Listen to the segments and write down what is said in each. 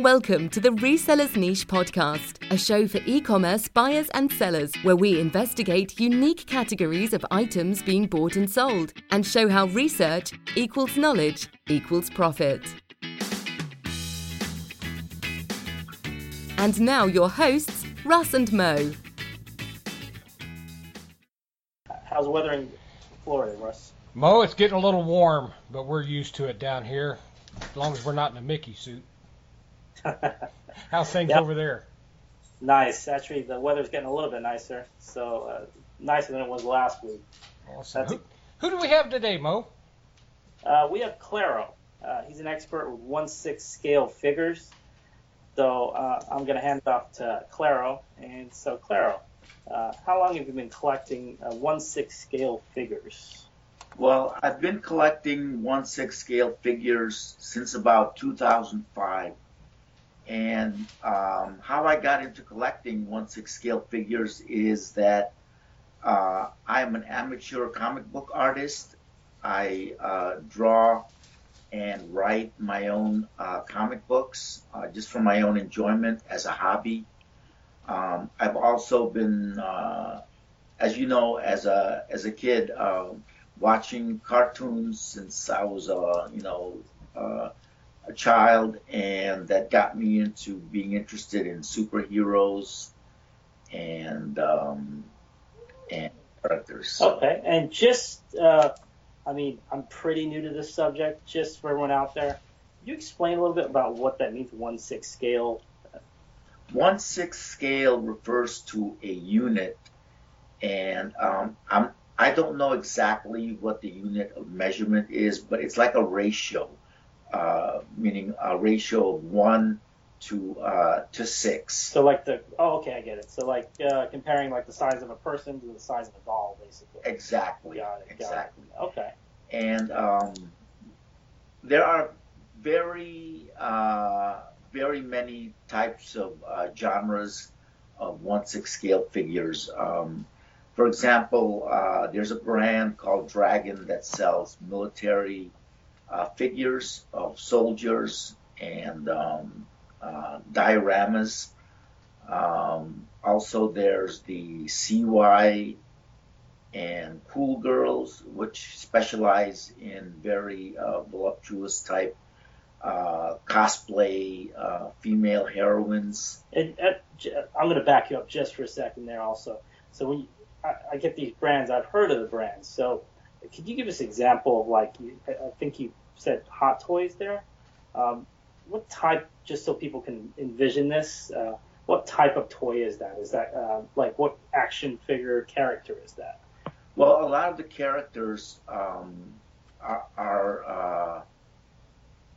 Welcome to the Reseller Niche podcast, a show for e-commerce buyers and sellers, where we investigate unique categories of items being bought and sold, and show how research equals knowledge equals profit. And now your hosts, Russ and Mo. How's the weather in Florida, Russ? Mo, it's getting a little warm, but we're used to it down here, as long as we're not in a Mickey suit. How's things over there? Nice. Actually, the weather's getting a little bit nicer, so nicer than it was last week. Awesome. Who do we have today, Mo? We have Claro. He's an expert with 1/6 scale figures, so I'm going to hand it off to Claro. And so, Claro, how long have you been collecting 1/6 scale figures? Well, I've been collecting 1/6 scale figures since about 2005. And how I got into collecting 1/6 scale figures is that I'm an amateur comic book artist. I draw and write my own comic books just for my own enjoyment as a hobby. I've also been, as you know, as a kid, watching cartoons since I was, a child, and that got me into being interested in superheroes and characters. So. Okay, and just, I'm pretty new to this subject, just for everyone out there. Can you explain a little bit about what that means, 1/6 scale? 1/6 scale refers to a unit, and I don't know exactly what the unit of measurement is, but it's like a ratio. Meaning a ratio of 1 to 6. So like I get it. So like comparing like the size of a person to the size of a doll, basically. Exactly. Got it. Okay. And there are very, very many types of genres of 1/6 scale figures. For example, there's a brand called Dragon that sells military figures of soldiers and dioramas. Also, there's the CY and Cool Girls, which specialize in very voluptuous type cosplay female heroines. I'm going to back you up just for a second there also. So when I get these brands, I've heard of the brands. So could you give us an example of, like, I think you said Hot Toys there? What type, just so people can envision this, what type of toy is that? Is that, what action figure character is that? Well, a lot of the characters are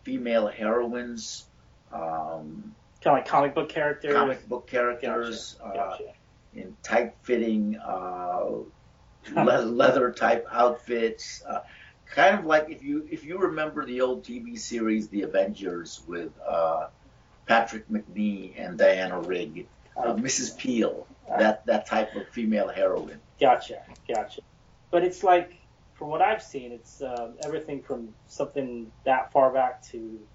female heroines. Kind of like comic book characters? Comic book characters. Gotcha. In tight-fitting leather type outfits, kind of like if you remember the old TV series The Avengers with Patrick McNee and Diana Rigg, Mrs. Peel, that type of female heroine. Gotcha. But it's like, from what I've seen, it's everything from something that far back to,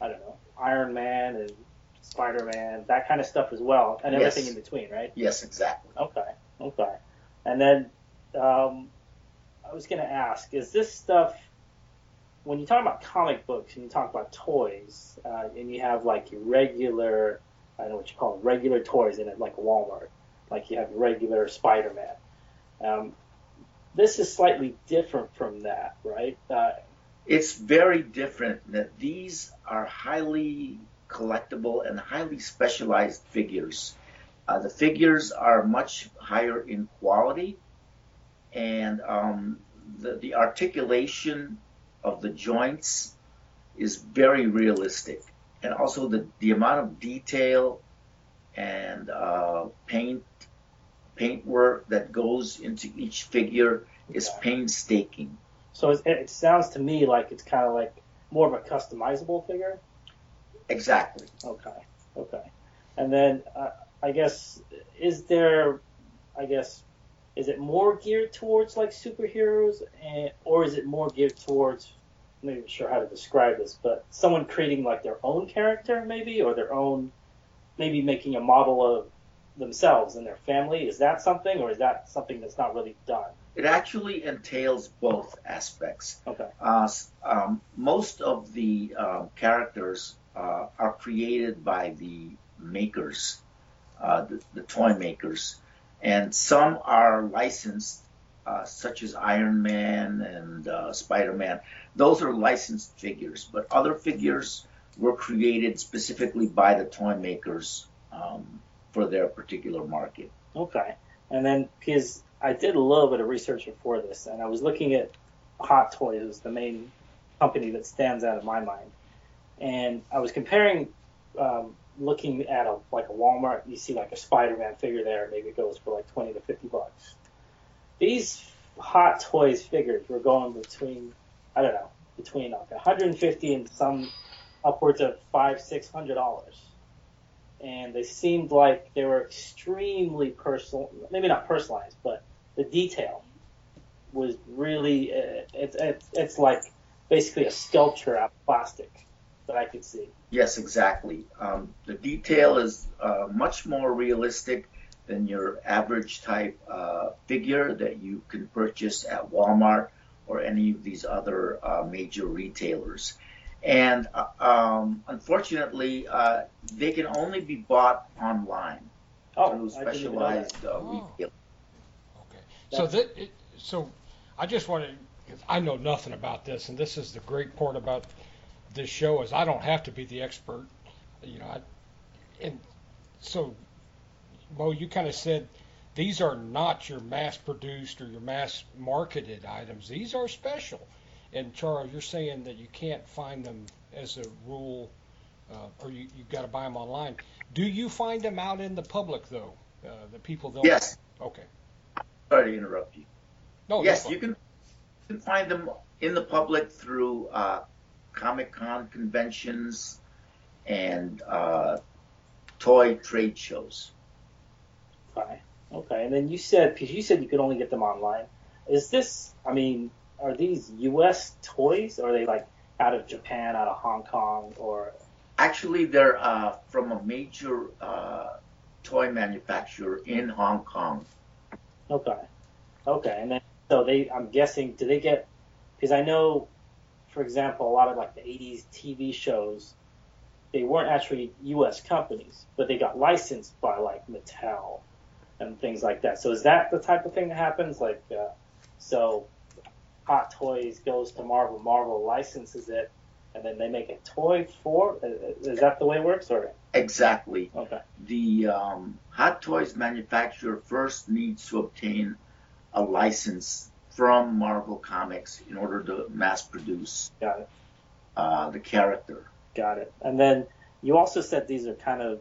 I don't know, Iron Man and Spider-Man, that kind of stuff as well, and everything in between, right? Yes, exactly. Okay. And then I was going to ask, is this stuff, when you talk about comic books and you talk about toys, and you have like your regular, I don't know what you call them, regular toys in it, like Walmart, like you have regular Spider-Man. This is slightly different from that, right? It's very different. That these are highly collectible and highly specialized figures. The figures are much higher in quality. And the articulation of the joints is very realistic. And also the amount of detail and paintwork that goes into each figure is painstaking. So it sounds to me like it's kind of like more of a customizable figure? Exactly. Okay. And then is it more geared towards like superheroes, or is it more geared towards I'm not even sure how to describe this, but someone creating like their own character maybe, or their own, maybe making a model of themselves and their family. Is that something, or is that something that's not really done? It actually entails both aspects. Okay. Most of the characters are created by the makers, the toy makers, and some are licensed, such as Iron Man and Spider-Man. Those are licensed figures, but other figures were created specifically by the toy makers for their particular market. Okay. And then, because I did a little bit of research before this, and I was looking at Hot Toys, the main company that stands out in my mind. And I was comparing, looking at a Walmart, you see like a Spider-Man figure there, maybe it goes for like $20 to $50. These Hot Toys figures were going between, I don't know, between like $150 and some upwards of $500-$600. And they seemed like they were extremely personal, maybe not personalized, but the detail was really, it's like basically a sculpture out of plastic that I could see. Yes, exactly. The detail is much more realistic than your average type figure that you can purchase at Walmart or any of these other major retailers. And unfortunately, they can only be bought online through specialized retail. Okay. So I just want to, because I know nothing about this, and this is the great part about this show, is I don't have to be the expert, you know. So, Mo, you kind of said these are not your mass-produced or your mass-marketed items; these are special. And Charles, you're saying that you can't find them as a rule, or you've got to buy them online. Do you find them out in the public, though? The people don't. Yes. Okay. Sorry to interrupt you. No. Yes, no, you can find them in the public through Comic-Con conventions and toy trade shows. Okay. Okay. And then you said you could only get them online. Is this? I mean, are these U.S. toys, or are they like out of Japan, out of Hong Kong, or? Actually, they're from a major toy manufacturer in Hong Kong. Okay, and then so they, I'm guessing, do they get? Because I know, for example, a lot of like the '80s TV shows, they weren't actually U.S. companies, but they got licensed by like Mattel and things like that. So is that the type of thing that happens? Like, so. Hot Toys goes to Marvel. Marvel licenses it, and then they make a toy for. Is that the way it works, or? Exactly. Okay. The Hot Toys manufacturer first needs to obtain a license from Marvel Comics in order to mass produce. Got it. The character. Got it. And then you also said these are kind of,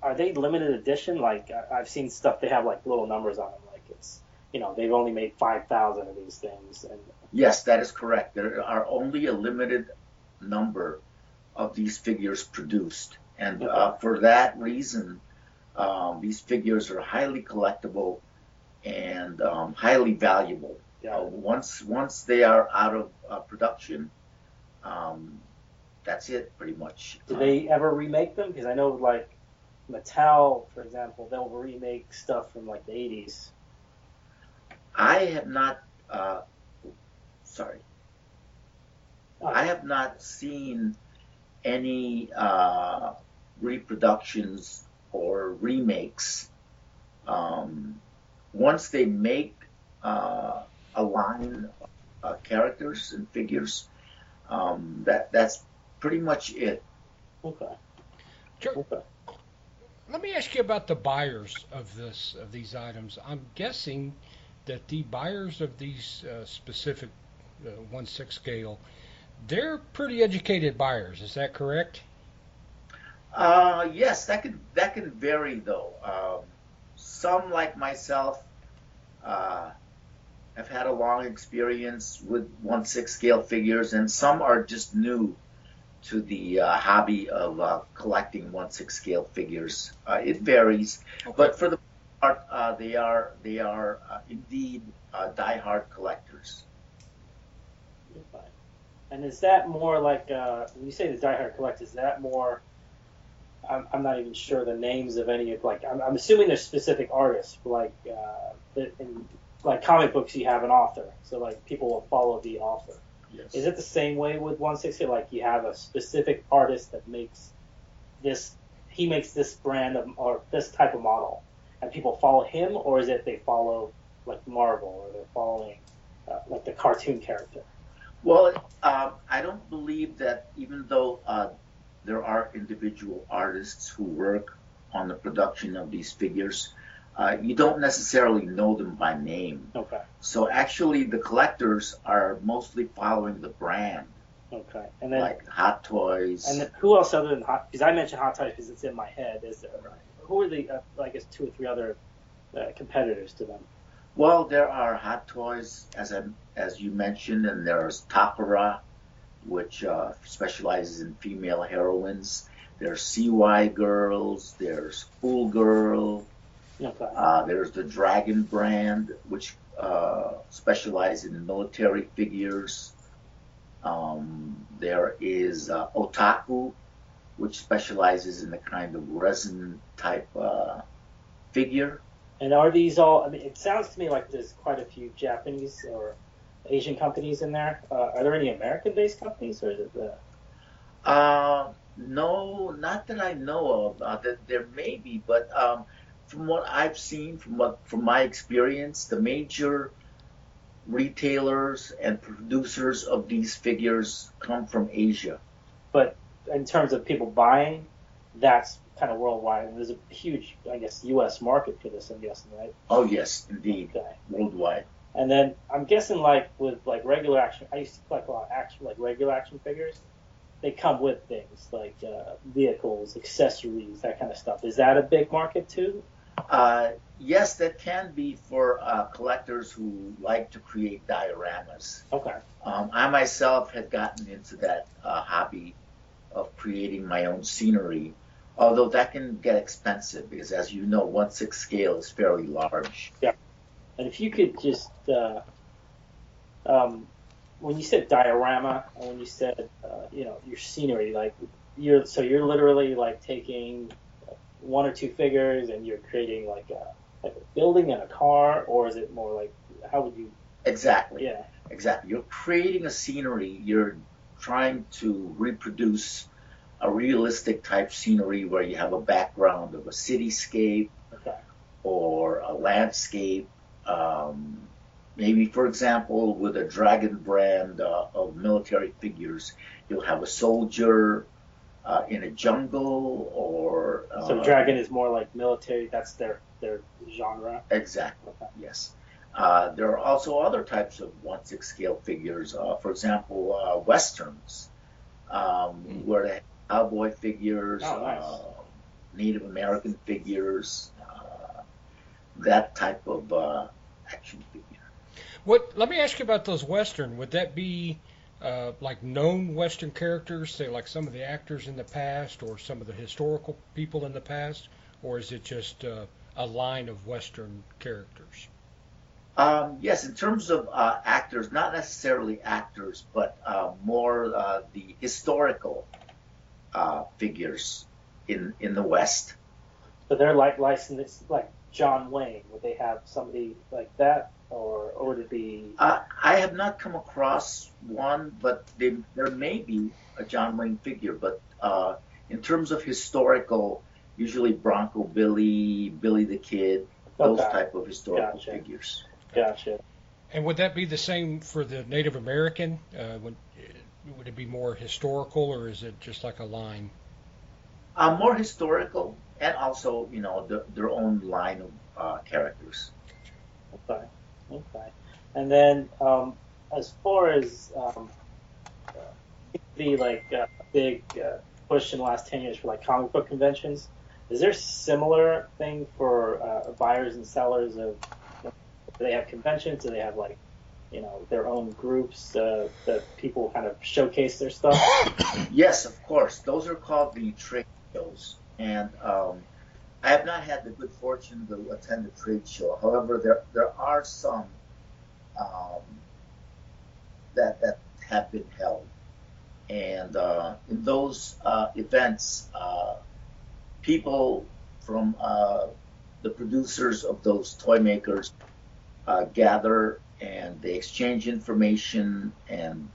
are they limited edition? Like I've seen stuff they have like little numbers on them, like it's. You know, they've only made 5,000 of these things. And yes, that is correct. There are only a limited number of these figures produced. And okay. For that reason, these figures are highly collectible and highly valuable. Yeah. Once they are out of production, that's it pretty much. Do they ever remake them? Because I know like Mattel, for example, they'll remake stuff from like the 80s. I have not seen any reproductions or remakes. Once they make a line of characters and figures, that's pretty much it. Okay. Okay. Let me ask you about the buyers of these items. I'm guessing that the buyers of these specific 1/6 scale, they're pretty educated buyers. Is that correct? Yes, that can vary though. Some like myself have had a long experience with 1/6 scale figures, and some are just new to the hobby of collecting 1/6 scale figures. It varies, okay. But for the they are indeed diehard collectors. And is that more like, when you say the Die Hard Collect, is that more, I'm not even sure the names of any of, like, I'm assuming there's specific artists, like, in, like, comic books you have an author, so, like, people will follow the author. Yes. Is it the same way with 160? Like, you have a specific artist that makes this, he makes this brand of, or this type of model, and people follow him, or is it they follow, like, Marvel, or they're following, like, the cartoon character? Well, I don't believe that, even though there are individual artists who work on the production of these figures, you don't necessarily know them by name. Okay. So actually the collectors are mostly following the brand. Okay. And then, like Hot Toys. And then who else other than Hot, because I mentioned Hot Toys because it's in my head. Is there, right. Who are the, I guess, 2 or 3 other competitors to them? Well, there are Hot Toys, as you mentioned, and there's Takara, which specializes in female heroines. There's CY Girls, there's Fool Girl, okay. There's the Dragon brand, which specializes in military figures. There is Otaku, which specializes in the kind of resin-type figure. And are these all, I mean, it sounds to me like there's quite a few Japanese or Asian companies in there. Are there any American-based companies, or is it the? No, not that I know of. There may be, but from what I've seen, from my experience, the major retailers and producers of these figures come from Asia. But in terms of people buying, that's kind of worldwide, and there's a huge, I guess, U.S. market for this, I'm guessing, right? Oh, yes, indeed. Okay. Worldwide. And then I'm guessing, like, with, like, regular action, I used to collect a lot of action, like, regular action figures. They come with things like vehicles, accessories, that kind of stuff. Is that a big market, too? Yes, that can be for collectors who like to create dioramas. Okay. I myself had gotten into that hobby of creating my own scenery, although that can get expensive because, as you know, 1/6 scale is fairly large. Yeah. And if you could just, when you said diorama, and when you said, you know, your scenery, like, you're literally, like, taking 1 or 2 figures and you're creating, like a building and a car, or is it more like, how would you? Exactly. Yeah. Exactly. You're creating a scenery. You're trying to reproduce a realistic type scenery where you have a background of a cityscape, okay, or a landscape. Maybe, for example, with a Dragon brand of military figures, you'll have a soldier in a jungle, or... so Dragon is more like military, that's their genre? Exactly, okay. Yes. There are also other types of 1/6 scale figures, for example, Westerns, where they have cowboy figures, oh, nice. Native American figures, that type of action figure. Let me ask you about those Western. Would that be like known Western characters, say like some of the actors in the past or some of the historical people in the past, or is it just a line of Western characters? Yes, in terms of actors, not necessarily actors, but more the historical figures in the West. So they're like licensed, like John Wayne. Would they have somebody like that, or would it be? I have not come across one, but there may be a John Wayne figure. But in terms of historical, usually Bronco Billy, Billy the Kid, those type of historical figures. Gotcha. And would that be the same for the Native American? Would it be more historical, or is it just like a line? More historical, and also, you know, their own line of characters. Okay. Okay. And then, as far as the big push in the last 10 years for like comic book conventions, is there a similar thing for buyers and sellers of? Do they have conventions? Do they have like, you know, their own groups that people kind of showcase their stuff? Yes, of course. Those are called the trade shows. And I have not had the good fortune to attend a trade show. However, there are some that have been held. And in those events, people from the producers of those toy makers gather and they exchange information, and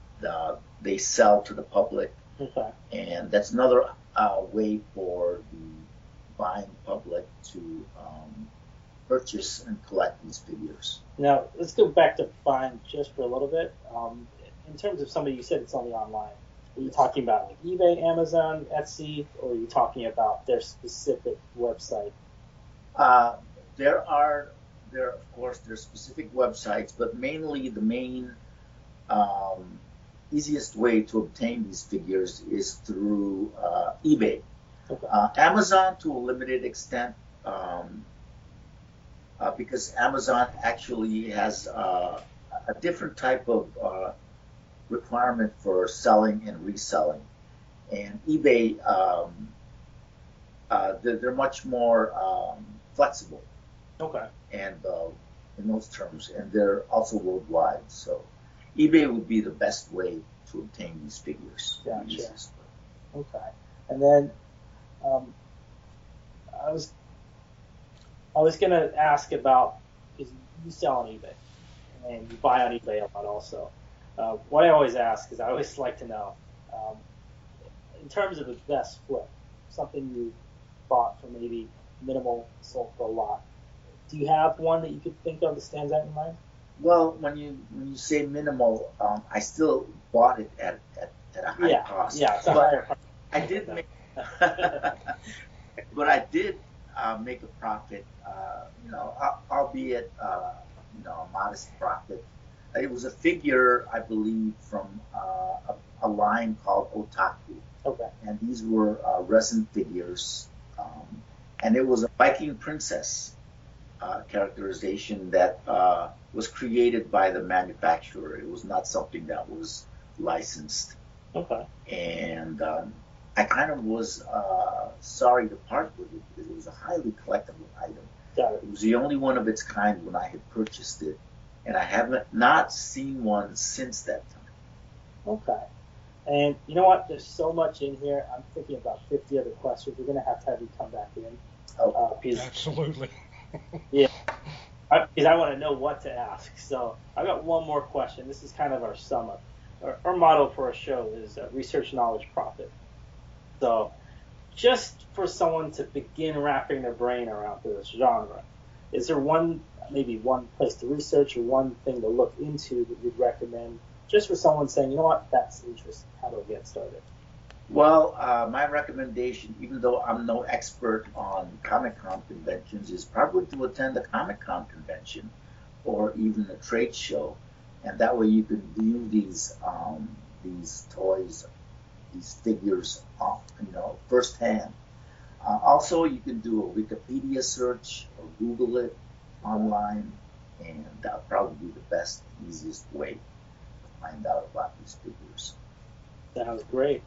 they sell to the public. Okay. And that's another way for the buying public to purchase and collect these figures. Now, let's go back to Find just for a little bit. In terms of somebody, you said it's only online. Are you talking about like eBay, Amazon, Etsy, or are you talking about their specific website? There are, of course, there's specific websites, but mainly the main easiest way to obtain these figures is through eBay. Okay. Amazon to a limited extent, because Amazon actually has a different type of requirement for selling and reselling. And eBay, they're much more flexible. Okay. And in those terms, and they're also worldwide. So eBay would be the best way to obtain these figures. Gotcha. Okay. And then I was gonna ask about, is you sell on eBay and you buy on eBay a lot also. What I always ask is, I always like to know, in terms of the best flip, something you bought for maybe minimal, sold for a lot. Do you have one that you could think of that stands out in mind? Well, when you say minimal, I still bought it at a high cost. Yeah, it's a higher cost. I did make a profit. Albeit a modest profit. It was a figure, I believe, from a line called Otaku. Okay. And these were resin figures. And it was a Viking princess characterization that was created by the manufacturer. It was not something that was licensed. Okay. And I kind of was sorry to part with it because it was a highly collectible item. Got it. It was the only one of its kind when I had purchased it. And I haven't not seen one since that time. Okay. And you know what? There's so much in here. I'm thinking about 50 other questions. We're going to have you come back in. Oh, absolutely. Yeah. Because I want to know what to ask. So I got one more question. This is kind of our sum up. Our motto for our show is research, knowledge, profit. So just for someone to begin wrapping their brain around this genre, is there maybe one place to research or one thing to look into that you'd recommend just for someone saying, you know what, that's interesting, how do I get started? Well, my recommendation, even though I'm no expert on Comic-Con conventions, is probably to attend a Comic-Con convention or even a trade show. And that way you can view these toys, these figures, firsthand. Also, you can do a Wikipedia search or Google it online, and that'll probably be the best, easiest way to find out about these figures. Sounds great.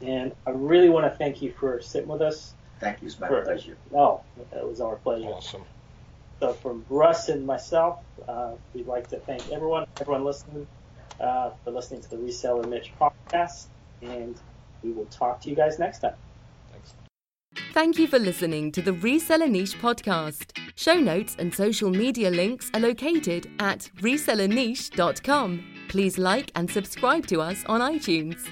And I really want to thank you for sitting with us. Thank you. It's my pleasure. Oh, it was our pleasure. Awesome. So from Russ and myself, we'd like to thank everyone listening, for listening to the Reseller Niche podcast, and we will talk to you guys next time. Thank you for listening to the Reseller Niche podcast. Show notes and social media links are located at resellerniche.com. Please like and subscribe to us on iTunes.